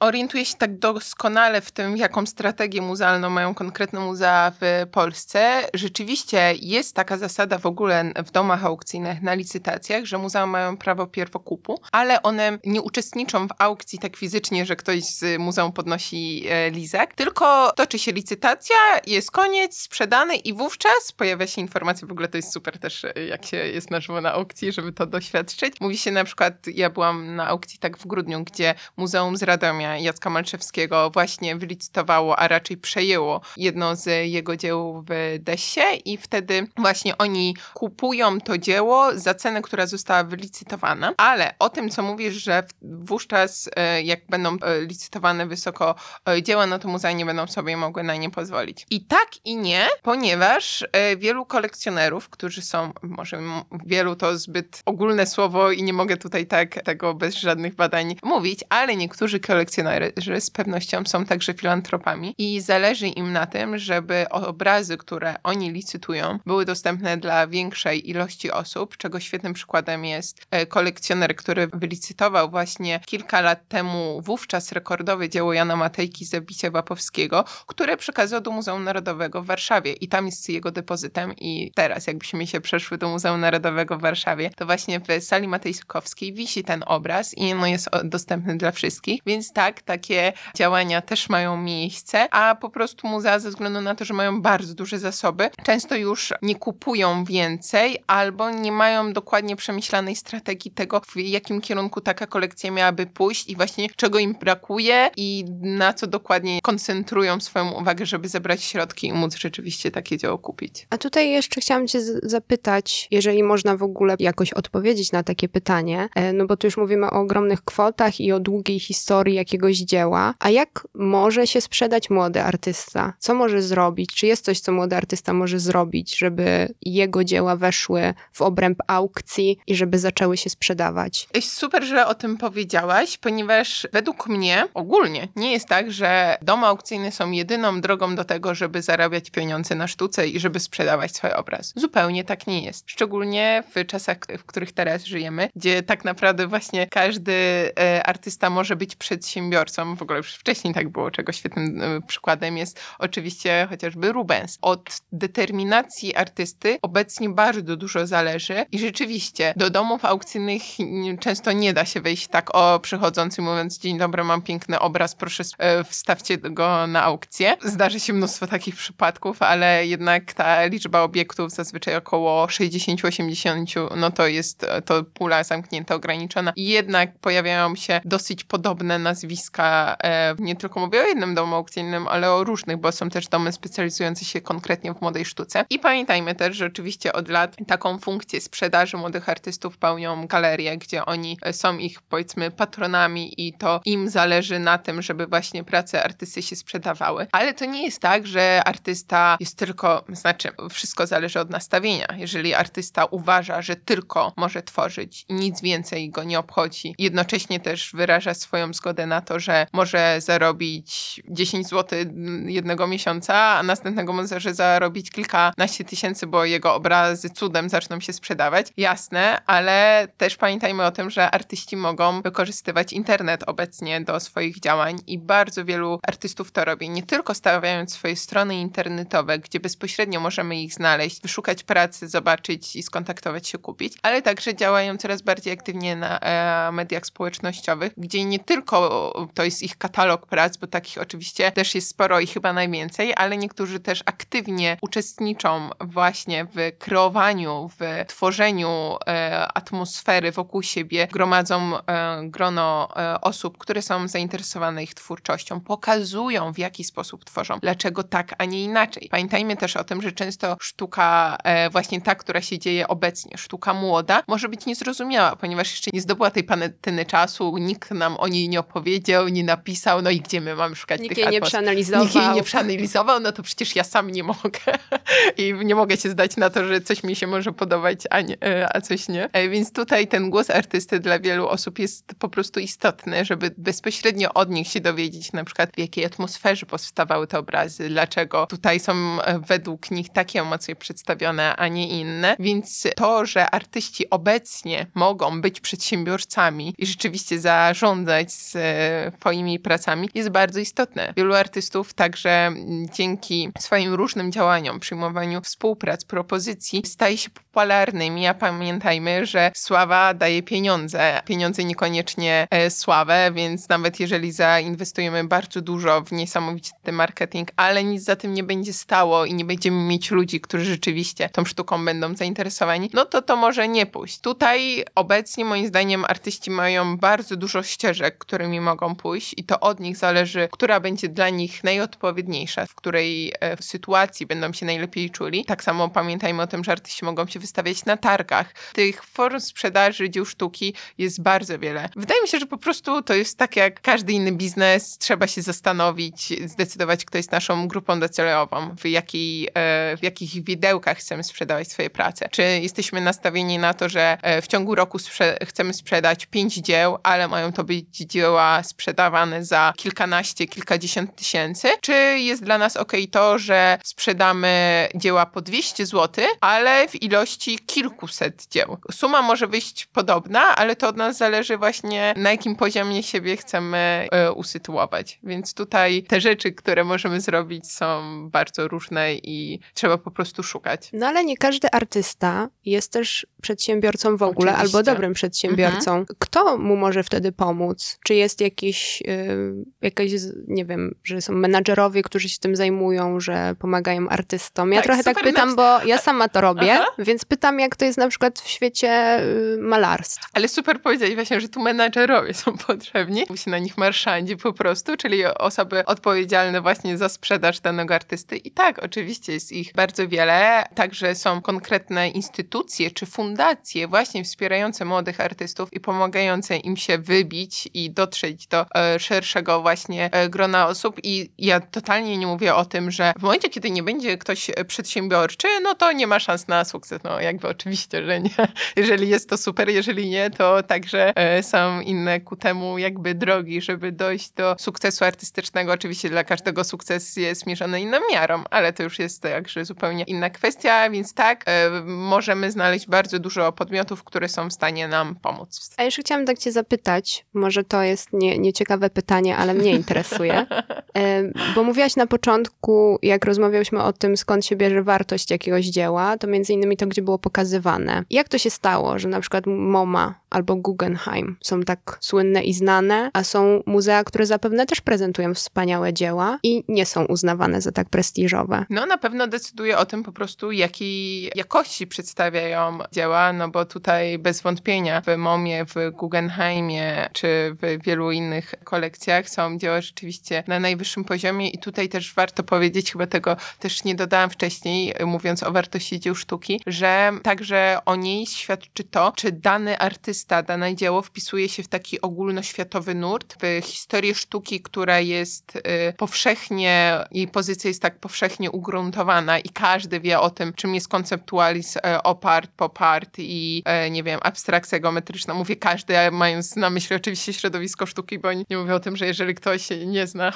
orientuję się tak doskonale w tym, jaką strategię muzealną mają konkretne muzea w Polsce. Rzeczywiście jest taka zasada w ogóle w domach aukcyjnych na licytacjach, że muzea mają prawo pierwokupu, ale one nie uczestniczą w aukcji tak fizycznie, że ktoś z muzeum podnosi lizak, tylko toczy się licytacja, jest koniec, sprzedany i wówczas pojawia się informacja, w ogóle to jest super też, jak się jest na żywo na aukcji, żeby to doświadczyć. Mówi się na przykład, ja byłam na aukcji tak w grudniu, gdzie Muzeum z Radomia Jacka Malczewskiego właśnie wylicytowało, a raczej przejęło jedno z jego dzieł w Desie i wtedy właśnie oni kupują to dzieło za cenę, która została wylicytowana, ale o tym, co mówisz, że wówczas jak będą licytowane wysoko dzieła, no to muzea nie będą sobie mogły na nie pozwolić. I tak i nie, ponieważ wielu kolekcjonerów, którzy są, może wielu to zbyt ogólne słowo i nie mogę tutaj tak tego bez żadnych badań mówić, ale niektórzy kolekcjonerzy z pewnością są także filantropami i zależy im na tym, żeby obrazy, które oni licytują, były dostępne dla większej ilości osób, czego świetnym przykładem jest kolekcjoner, który wylicytował właśnie kilka lat temu wówczas rekordowe dzieło Jana Matejki Zabicia Wapowskiego, które przekazał do Muzeum Narodowego w Warszawie i tam jest jego depozytem i teraz jakbyśmy się przeszły do Muzeum Narodowego w Warszawie, to właśnie w sali Matejkowskiej wisi ten obraz i no jest dostępny dla wszystkich, więc tak, takie działania też mają miejsce, a po prostu muzea ze względu na to, że mają bardzo duże zasoby, często już nie kupują więcej albo nie mają dokładnie przemyślanej strategii tego, w jakim kierunku taka kolekcja miałaby pójść i właśnie czego im brakuje i na co dokładnie koncentrują swoją uwagę, żeby zebrać środki i móc rzeczywiście takie dzieło kupić. A tutaj jeszcze chciałam cię zapytać, jeżeli można w ogóle jakoś odpowiedzieć na takie pytanie, no bo tu już mówimy o ogromnych kwotach i o długiej historii jakiegoś dzieła, a jak może się sprzedać młody artysta? Co może zrobić? Czy jest coś, co młody artysta może zrobić, żeby jego dzieła weszły w obręb aukcji i żeby zaczęły się sprzedawać? Super, że o tym powiedziałaś, ponieważ według mnie ogólnie nie jest tak, że domy aukcyjne są jedyną drogą do tego, żeby zarabiać pieniądze na sztuce i żeby sprzedawać swój obraz. Zupełnie tak nie jest. Szczególnie w czasach, w których teraz żyjemy, gdzie tak naprawdę właśnie każdy e, artysta może być przedsiębiorcą. W ogóle już wcześniej tak było, czego świetnym e, przykładem jest oczywiście chociażby Rubens. Od determinacji artysty obecnie bardzo dużo zależy i rzeczywiście do domów aukcyjnych często nie da się wejść tak o przychodzący mówiąc dzień dobry, mam piękny obraz, proszę e, wstawcie go na aukcję. Zdarzy się mnóstwo takich przypadków, ale jednak ta liczba obiektów zazwyczaj około sześćdziesiąt do osiemdziesięciu, no to jest to pula zamknięta, ograniczona i jednak pojawiają się dosyć podobne nazwiska. E, nie tylko mówię o jednym domu aukcyjnym, ale o różnych, bo są też domy specjalizujące się konkretnie w młodej sztuce. I pamiętajmy też, że oczywiście od lat taką funkcję sprzedaży młodych artystów pełnią galerie, gdzie oni są ich powiedzmy patronami i to im zależy na tym, żeby właśnie prace artysty się sprzedawały. Ale to nie jest tak, że artysta jest tylko, znaczy wszystko zależy od nastawienia. Jeżeli artysta uważa, że tylko może tworzyć i nic więcej go nie obchodzi, jednocześnie też wyraża swoją zgodę na to, że może zarobić dziesięć złotych jednego miesiąca, a następnego może zarobić kilkanaście tysięcy, bo jego obrazy cudem zaczną się sprzedawać. Jasne, ale też pamiętajmy o tym, że artyści mogą wykorzystywać internet obecnie do swoich działań i bardzo wielu artystów to robi. Nie tylko stawiając swoje strony internetowe, gdzie bezpośrednio możemy ich znaleźć, wyszukać pracy, zobaczyć i skontaktować się, kupić, ale także działają coraz bardziej aktywnie na e, mediach społecznościowych, gdzie nie tylko to jest ich katalog prac, bo takich oczywiście też jest sporo i chyba najwięcej, ale niektórzy też aktywnie uczestniczą właśnie w kreowaniu, w tworzeniu e, atmosfery wokół siebie, gromadzą e, grono e, osób, które są zainteresowane ich twórczością, pokazują w jaki sposób tworzą, dlaczego tak, a nie inaczej. Pamiętajmy też o tym, że często sztuka e, właśnie ta, która się dzieje obecnie, sztuka młoda, może być niezrozumiała, ponieważ jeszcze nie zdobyła tej panetyny czasu, pomysłu, nikt nam o niej nie opowiedział, nie napisał, no i gdzie my mamy szukać nikt tych jej atmosfer? Nie przeanalizował. Nikt jej nie przeanalizował, no to przecież ja sam nie mogę i nie mogę się zdać na to, że coś mi się może podobać, a, nie, a coś nie. Więc tutaj ten głos artysty dla wielu osób jest po prostu istotny, żeby bezpośrednio od nich się dowiedzieć, na przykład w jakiej atmosferze powstawały te obrazy, dlaczego tutaj są według nich takie emocje przedstawione, a nie inne. Więc to, że artyści obecnie mogą być przedsiębiorcami i rzeczywiście zarządzać swoimi pracami, jest bardzo istotne. Wielu artystów także dzięki swoim różnym działaniom, przyjmowaniu współprac, propozycji, staje się popularnym. Ja pamiętajmy, że sława daje pieniądze. Pieniądze niekoniecznie sławę, więc nawet jeżeli zainwestujemy bardzo dużo w niesamowicie ten marketing, ale nic za tym nie będzie stało i nie będziemy mieć ludzi, którzy rzeczywiście tą sztuką będą zainteresowani, no to to może nie pójść. Tutaj obecnie moim zdaniem artyści mają bardzo dużo ścieżek, którymi mogą pójść i to od nich zależy, która będzie dla nich najodpowiedniejsza, w której w sytuacji będą się najlepiej czuli. Tak samo pamiętajmy o tym, że artyści mogą się wystawiać na targach. Tych form sprzedaży dzieł sztuki jest bardzo wiele. Wydaje mi się, że po prostu to jest tak jak każdy inny biznes, trzeba się zastanowić, zdecydować, kto jest naszą grupą docelową, w, jakiej, w jakich widełkach chcemy sprzedawać swoje prace. Czy jesteśmy nastawieni na to, że w ciągu roku sprze- chcemy sprzedać pięć dzieł, ale mają to być dzieła sprzedawane za kilkanaście, kilkadziesiąt tysięcy? Czy jest dla nas okej okay to, że sprzedamy dzieła po dwieście złotych, ale w ilości kilkuset dzieł? Suma może wyjść podobna, ale to od nas zależy właśnie, na jakim poziomie siebie chcemy y, usytuować. Więc tutaj te rzeczy, które możemy zrobić, są bardzo różne i trzeba po prostu szukać. No ale nie każdy artysta jest też przedsiębiorcą w ogóle, Oczywiście. Albo dobrym przedsiębiorcą. Mhm. Kto mu może wtedy pomóc? Czy jest jakiś, yy, jakaś, nie wiem, że są menadżerowie, którzy się tym zajmują, że pomagają artystom? Ja tak, trochę tak pytam, naps- bo ja sama to robię, Aha. więc pytam, jak to jest na przykład w świecie yy, malarstw. Ale super powiedzieć właśnie, że tu menadżerowie są potrzebni. Mówi się na nich marszandzi po prostu, czyli osoby odpowiedzialne właśnie za sprzedaż danego artysty. I tak, oczywiście jest ich bardzo wiele. Także są konkretne instytucje czy fundacje właśnie wspierające młodych artystów i pomagające im się wybić i dotrzeć do e, szerszego właśnie e, grona osób. I ja totalnie nie mówię o tym, że w momencie, kiedy nie będzie ktoś przedsiębiorczy, no to nie ma szans na sukces. No jakby oczywiście, że nie. Jeżeli jest, to super. Jeżeli nie, to także e, są inne ku temu jakby drogi, żeby dojść do sukcesu artystycznego. Oczywiście dla każdego sukces jest mierzony inną miarą, ale to już jest także zupełnie inna kwestia, więc tak, e, możemy znaleźć bardzo dużo podmiotów, które są w stanie nam pomóc. A jeszcze chciałam tak cię zapytać, może to jest nie, nieciekawe pytanie, ale mnie interesuje, bo mówiłaś na początku, jak rozmawiałyśmy o tym, skąd się bierze wartość jakiegoś dzieła, to między innymi to, gdzie było pokazywane. Jak to się stało, że na przykład MoMA albo Guggenheim są tak słynne i znane, a są muzea, które zapewne też prezentują wspaniałe dzieła i nie są uznawane za tak prestiżowe? No na pewno decyduje o tym po prostu, jakiej jakości przedstawiają dzieła, no bo tutaj bez wątpienia w MoMie, w Guggenheimie czy w wielu innych kolekcjach są dzieła rzeczywiście na najwyższym poziomie i tutaj też warto powiedzieć, chyba tego też nie dodałam wcześniej, mówiąc o wartości dzieł sztuki, że także o niej świadczy to, czy dany artysta, dane dzieło wpisuje się w taki ogólnoświatowy nurt, w historię sztuki, która jest y, powszechnie, jej pozycja jest tak powszechnie ugruntowana i każdy wie o tym, czym jest konceptualizm, y, opart, popart i y, nie wiem, abstrakcja geometryczna. Mówię każdy, mając na myśli oczywiście środowisko sztuki, bo nie mówię o tym, że jeżeli ktoś nie zna,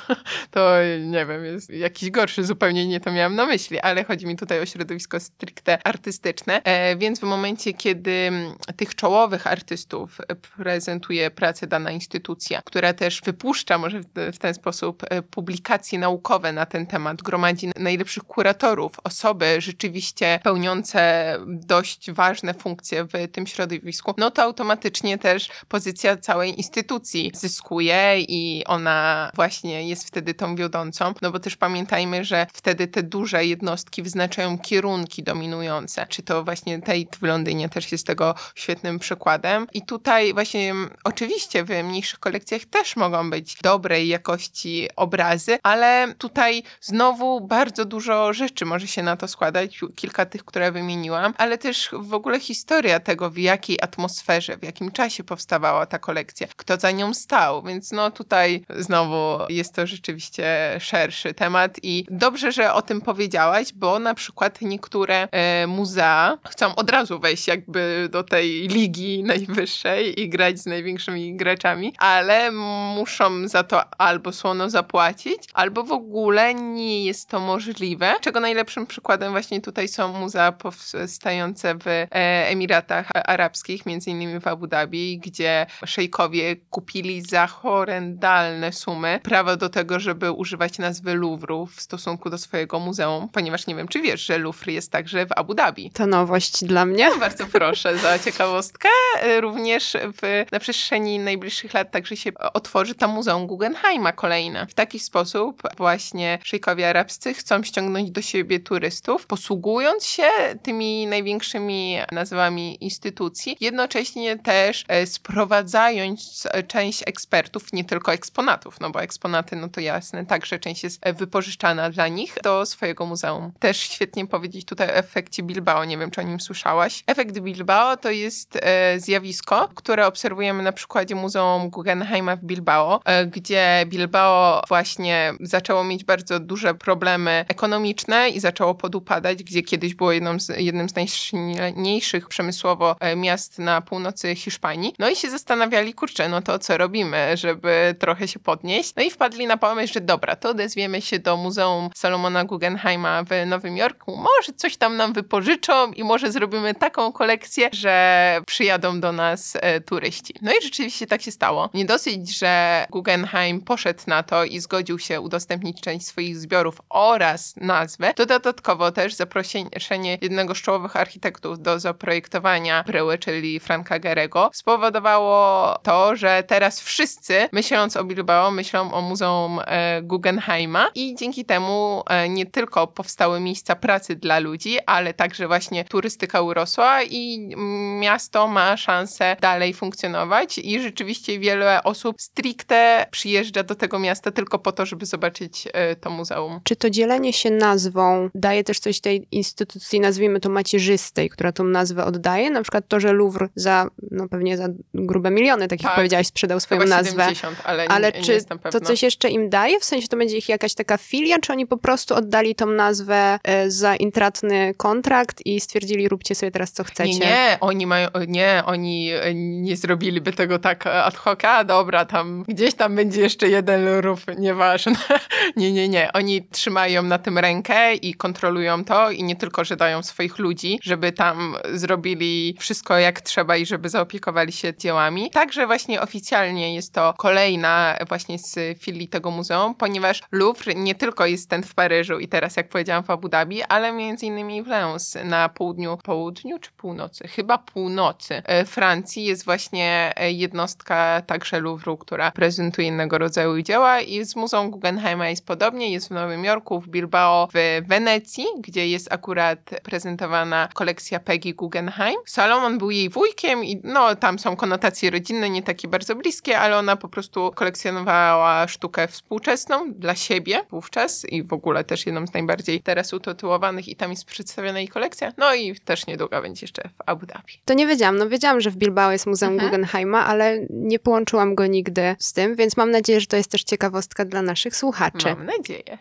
to nie wiem, jest jakiś gorszy, zupełnie nie to miałam na myśli, ale chodzi mi tutaj o środowisko stricte artystyczne, e, więc w momencie, kiedy tych czołowych artystów prezentuje pracę dana instytucja, która też wypuszcza może w ten sposób publikacje naukowe na ten temat, gromadzi najlepszych kuratorów, osoby rzeczywiście pełniące dość ważne funkcje w tym środowisku, no to automatycznie też pozycja całej instytucji zyskuje i ona właśnie jest wtedy tą wiodącą, no bo też pamiętajmy, że wtedy te duże jednostki wyznaczają kierunki dominujące, czy to właśnie Tate w Londynie też jest tego świetnym przykładem, Guggenheim. I tutaj właśnie oczywiście w mniejszych kolekcjach też mogą być dobrej jakości obrazy, ale tutaj znowu bardzo dużo rzeczy może się na to składać, kilka tych, które wymieniłam, ale też w ogóle historia tego, w jakiej atmosferze, w jakim czasie powstawała ta kolekcja, kto za nią stał, więc no tutaj znowu jest to rzeczywiście szerszy temat i dobrze, że o tym powiedziałaś, bo na przykład niektóre e, muzea chcą od razu wejść jakby do tej ligi najwyższej i grać z największymi graczami, ale muszą za to albo słono zapłacić, albo w ogóle nie jest to możliwe, czego najlepszym przykładem właśnie tutaj są muzea powstające w e, Emiratach Arabskich, między innymi w Abu Dhabi, gdzie szejkowie kupili za horrendalne sumy prawo do tego, żeby używać nazwy Louvru w stosunku do swojego muzeum, ponieważ nie wiem, czy wiesz, że Louvre jest także w Abu Dhabi. To nowość dla mnie. No, bardzo proszę za ciekawostkę. Również w, na przestrzeni najbliższych lat także się otworzy tam Muzeum Guggenheima kolejne. W taki sposób właśnie szejkowie arabscy chcą ściągnąć do siebie turystów, posługując się tymi największymi nazwami instytucji, jednocześnie też sprowadzając część ekspertów, nie tylko eksponatów, no bo eksponaty, no to jasne, także część jest wypożyczana dla nich do swojego muzeum. Też świetnie powiedzieć tutaj o efekcie Bilbao, nie wiem, czy o nim słyszałaś. Efekt Bilbao to jest zjawisko, które obserwujemy na przykładzie Muzeum Guggenheima w Bilbao, gdzie Bilbao właśnie zaczęło mieć bardzo duże problemy ekonomiczne i zaczęło podupadać, gdzie kiedyś było jedną z, jednym z najsilniejszych przemysłowo miast na północy Hiszpanii. No i się zastanawiali, kurczę, no to co robimy, żeby trochę się podnieść? No i wpadli na pomysł, że dobra, to odezwiemy się do Muzeum Salomona Guggenheima w Nowym Jorku, może coś tam nam wypożyczą i może zrobimy taką kolekcję, że przyjadą do nas e, turyści. No i rzeczywiście tak się stało. Nie dosyć, że Guggenheim poszedł na to i zgodził się udostępnić część swoich zbiorów oraz nazwę, to dodatkowo też zaproszenie jednego z czołowych architektów do zaprojektowania bryły, czyli Franka Gehrego, spowodowało to, że teraz wszyscy, myśląc o Bilbao, myślą o Muzeum e, Guggenheima i dzięki temu e, nie tylko powstały miejsca pracy dla ludzi, ale także właśnie turystyka urosła i miasto ma szansę dalej funkcjonować i rzeczywiście wiele osób stricte przyjeżdża do tego miasta tylko po to, żeby zobaczyć to muzeum. Czy to dzielenie się nazwą daje też coś tej instytucji, nazwijmy to macierzystej, która tą nazwę oddaje? Na przykład to, że Louvre za, no pewnie za grube miliony, tak jak tak, powiedziałaś, sprzedał swoją chyba nazwę. siedemdziesiąt, ale, nie, ale czy nie to coś jeszcze im daje? W sensie to będzie ich jakaś taka filia, czy oni po prostu oddali tą nazwę za intratny kontrakt i stwierdzili, róbcie sobie teraz co chcecie? Nie, nie, oni mają, nie, oni nie zrobiliby tego tak ad hoc, a dobra, tam gdzieś tam będzie jeszcze jeden rów, nieważne. Nie, nie, nie. Oni trzymają na tym rękę i kontrolują to i nie tylko, że dają swoich ludzi, żeby tam zrobili wszystko jak trzeba i żeby zaopiekowali się dziełami. Także właśnie oficjalnie jest to kolejna właśnie z filii tego muzeum, ponieważ Louvre nie tylko jest ten w Paryżu i teraz, jak powiedziałam, w Abu Dhabi, ale między innymi w Lens na południu, południu czy północy? Chyba północy Francji jest właśnie jednostka także Louvru, która prezentuje innego rodzaju dzieła i z Muzeum Guggenheima jest podobnie, jest w Nowym Jorku, w Bilbao, w Wenecji, gdzie jest akurat prezentowana kolekcja Peggy Guggenheim. Salomon był jej wujkiem i no tam są konotacje rodzinne, nie takie bardzo bliskie, ale ona po prostu kolekcjonowała sztukę współczesną dla siebie wówczas i w ogóle też jedną z najbardziej teraz utytułowanych i tam jest przedstawiona jej kolekcja. No i też niedługo będzie jeszcze w Abu Dhabi. To nie wiedziałam. No wiedziałam, że w Bilbao jest Muzeum mhm. Guggenheima, ale nie połączyłam go nigdy z tym, więc mam nadzieję, że to jest też ciekawostka dla naszych słuchaczy. Mam nadzieję.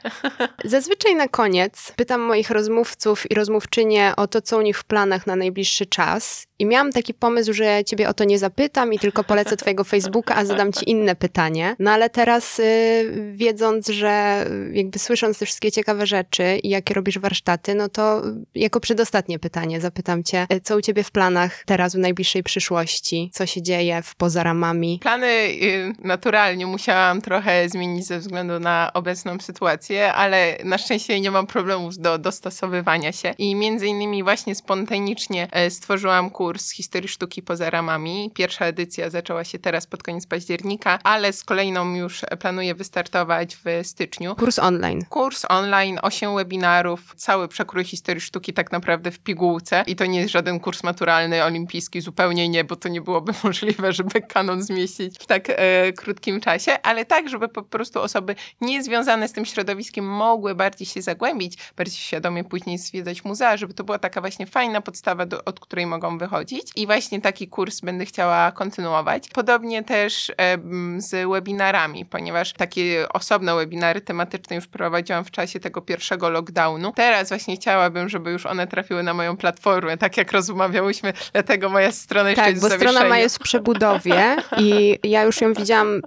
Zazwyczaj na koniec pytam moich rozmówców i rozmówczynie o to, co u nich w planach na najbliższy czas. I miałam taki pomysł, że ciebie o to nie zapytam i tylko polecę twojego Facebooka, a zadam ci inne pytanie. No ale teraz yy, wiedząc, że jakby słysząc te wszystkie ciekawe rzeczy i jakie robisz warsztaty, no to jako przedostatnie pytanie zapytam cię, co u ciebie w planach teraz w najbliższej przyszłości? Co się dzieje w Poza Ramami? Plany yy, naturalnie musiałam trochę zmienić ze względu na obecną sytuację, ale na szczęście nie mam problemów do dostosowywania się i między innymi właśnie spontanicznie stworzyłam kurs z historii sztuki Poza Ramami. Pierwsza edycja zaczęła się teraz pod koniec października, ale z kolejną już planuję wystartować w styczniu. Kurs online. Kurs online, osiem webinarów, cały przekrój historii sztuki tak naprawdę w pigułce i to nie jest żaden kurs maturalny, olimpijski, zupełnie terminie, bo to nie byłoby możliwe, żeby kanon zmieścić w tak e, krótkim czasie, ale tak, żeby po prostu osoby niezwiązane z tym środowiskiem mogły bardziej się zagłębić, bardziej świadomie później zwiedzać muzea, żeby to była taka właśnie fajna podstawa, do, od której mogą wychodzić. I właśnie taki kurs będę chciała kontynuować. Podobnie też e, z webinarami, ponieważ takie osobne webinary tematyczne już prowadziłam w czasie tego pierwszego lockdownu. Teraz właśnie chciałabym, żeby już one trafiły na moją platformę, tak jak rozmawiałyśmy, dlatego moja strona jeszcze tak, jest w zawieszeniu. Tak, bo strona ma jest w przebudowie i ja już ją widziałam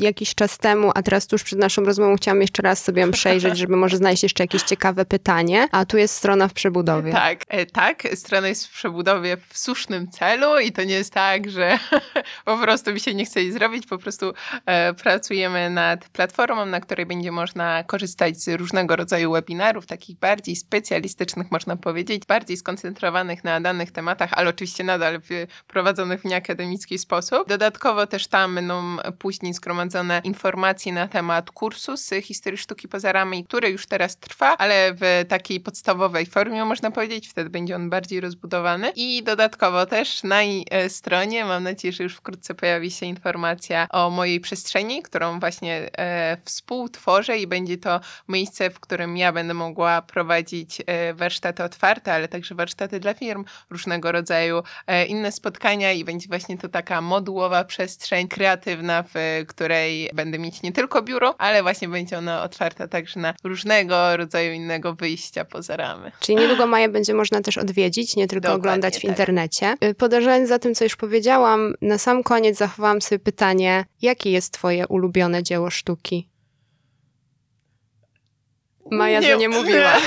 jakiś czas temu, a teraz tuż przed naszą rozmową chciałam jeszcze raz sobie ją przejrzeć, żeby może znaleźć jeszcze jakieś ciekawe pytanie, a tu jest strona w przebudowie. Tak, tak, strona jest w przebudowie w słusznym celu i to nie jest tak, że po prostu mi się nie chce jej zrobić, po prostu pracujemy nad platformą, na której będzie można korzystać z różnego rodzaju webinarów, takich bardziej specjalistycznych, można powiedzieć, bardziej skoncentrowanych na danych tematach, ale oczywiście nadal w, prowadzonych w nieakademicki sposób. Dodatkowo też tam będą później zgromadzone informacje na temat kursu z historii sztuki Poza Ramami, który już teraz trwa, ale w takiej podstawowej formie, można powiedzieć, wtedy będzie on bardziej rozbudowany. I dodatkowo też na jej stronie, mam nadzieję, że już wkrótce pojawi się informacja o mojej przestrzeni, którą właśnie e, współtworzę i będzie to miejsce, w którym ja będę mogła prowadzić e, warsztaty otwarte, ale także warsztaty dla firm, różnego rodzaju e, inne spotkania i będzie właśnie to taka modułowa przestrzeń kreatywna, w e, której będę mieć nie tylko biuro, ale właśnie będzie ona otwarta także na różnego rodzaju innego wyjścia poza ramy. Czyli niedługo Maję będzie można też odwiedzić, nie tylko Dokładnie, oglądać w internecie. Tak. Podążając za tym, co już powiedziałam, na sam koniec zachowałam sobie pytanie, jakie jest twoje ulubione dzieło sztuki? Maja nie, to nie mówiła. Nie,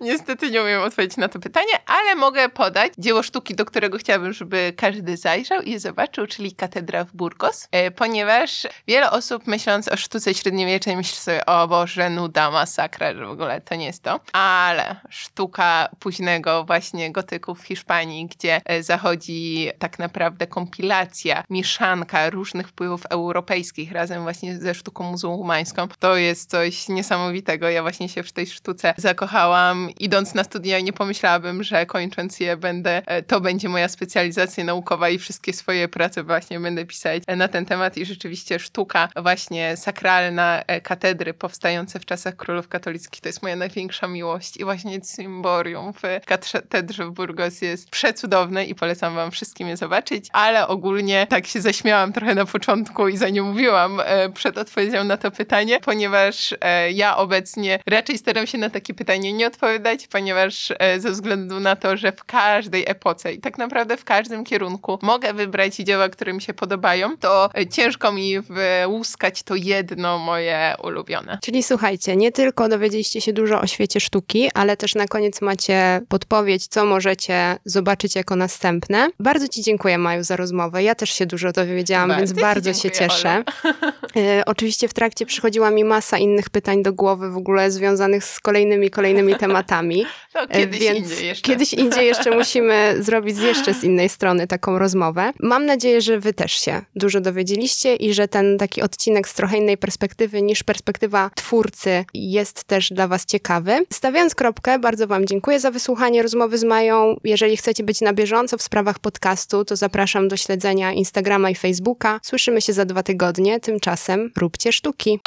niestety nie umiem odpowiedzieć na to pytanie, ale mogę podać dzieło sztuki, do którego chciałabym, żeby każdy zajrzał i je zobaczył, czyli Katedra w Burgos, ponieważ wiele osób myśląc o sztuce średniowiecznej myśli sobie, o Boże, nuda, masakra, że w ogóle to nie jest to, ale sztuka późnego właśnie gotyku w Hiszpanii, gdzie zachodzi tak naprawdę kompilacja, mieszanka różnych wpływów europejskich razem właśnie ze sztuką muzułmańską, to jest coś niesamowitego. Ja właśnie się w tej sztuce zakochałam. Idąc na studia nie pomyślałabym, że kończąc je będę, to będzie moja specjalizacja naukowa i wszystkie swoje prace właśnie będę pisać na ten temat i rzeczywiście sztuka właśnie sakralna katedry powstające w czasach królów katolickich to jest moja największa miłość i właśnie cymborium w katedrze w Burgos jest przecudowne i polecam wam wszystkim je zobaczyć, ale ogólnie tak się zaśmiałam trochę na początku i za nie mówiłam przed odpowiedzią na to pytanie, ponieważ ja obecnie raczej staram się na takie pytanie nie odpowiadać, ponieważ ze względu na to, że w każdej epoce i tak naprawdę w każdym kierunku mogę wybrać dzieła, które mi się podobają, to ciężko mi wyłuskać to jedno moje ulubione. Czyli słuchajcie, nie tylko dowiedzieliście się dużo o świecie sztuki, ale też na koniec macie podpowiedź, co możecie zobaczyć jako następne. Bardzo ci dziękuję, Maju, za rozmowę. Ja też się dużo dowiedziałam, bardzo więc bardzo dziękuję, się cieszę. y- oczywiście w trakcie przychodziła mi masa innych pytań do głowy w ogóle z związanych z kolejnymi, kolejnymi tematami. To kiedyś Więc indziej jeszcze. Kiedyś indziej jeszcze musimy zrobić jeszcze z innej strony taką rozmowę. Mam nadzieję, że wy też się dużo dowiedzieliście i że ten taki odcinek z trochę innej perspektywy niż perspektywa twórcy jest też dla was ciekawy. Stawiając kropkę, bardzo wam dziękuję za wysłuchanie rozmowy z Mają. Jeżeli chcecie być na bieżąco w sprawach podcastu, to zapraszam do śledzenia Instagrama i Facebooka. Słyszymy się za dwa tygodnie. Tymczasem róbcie sztuki!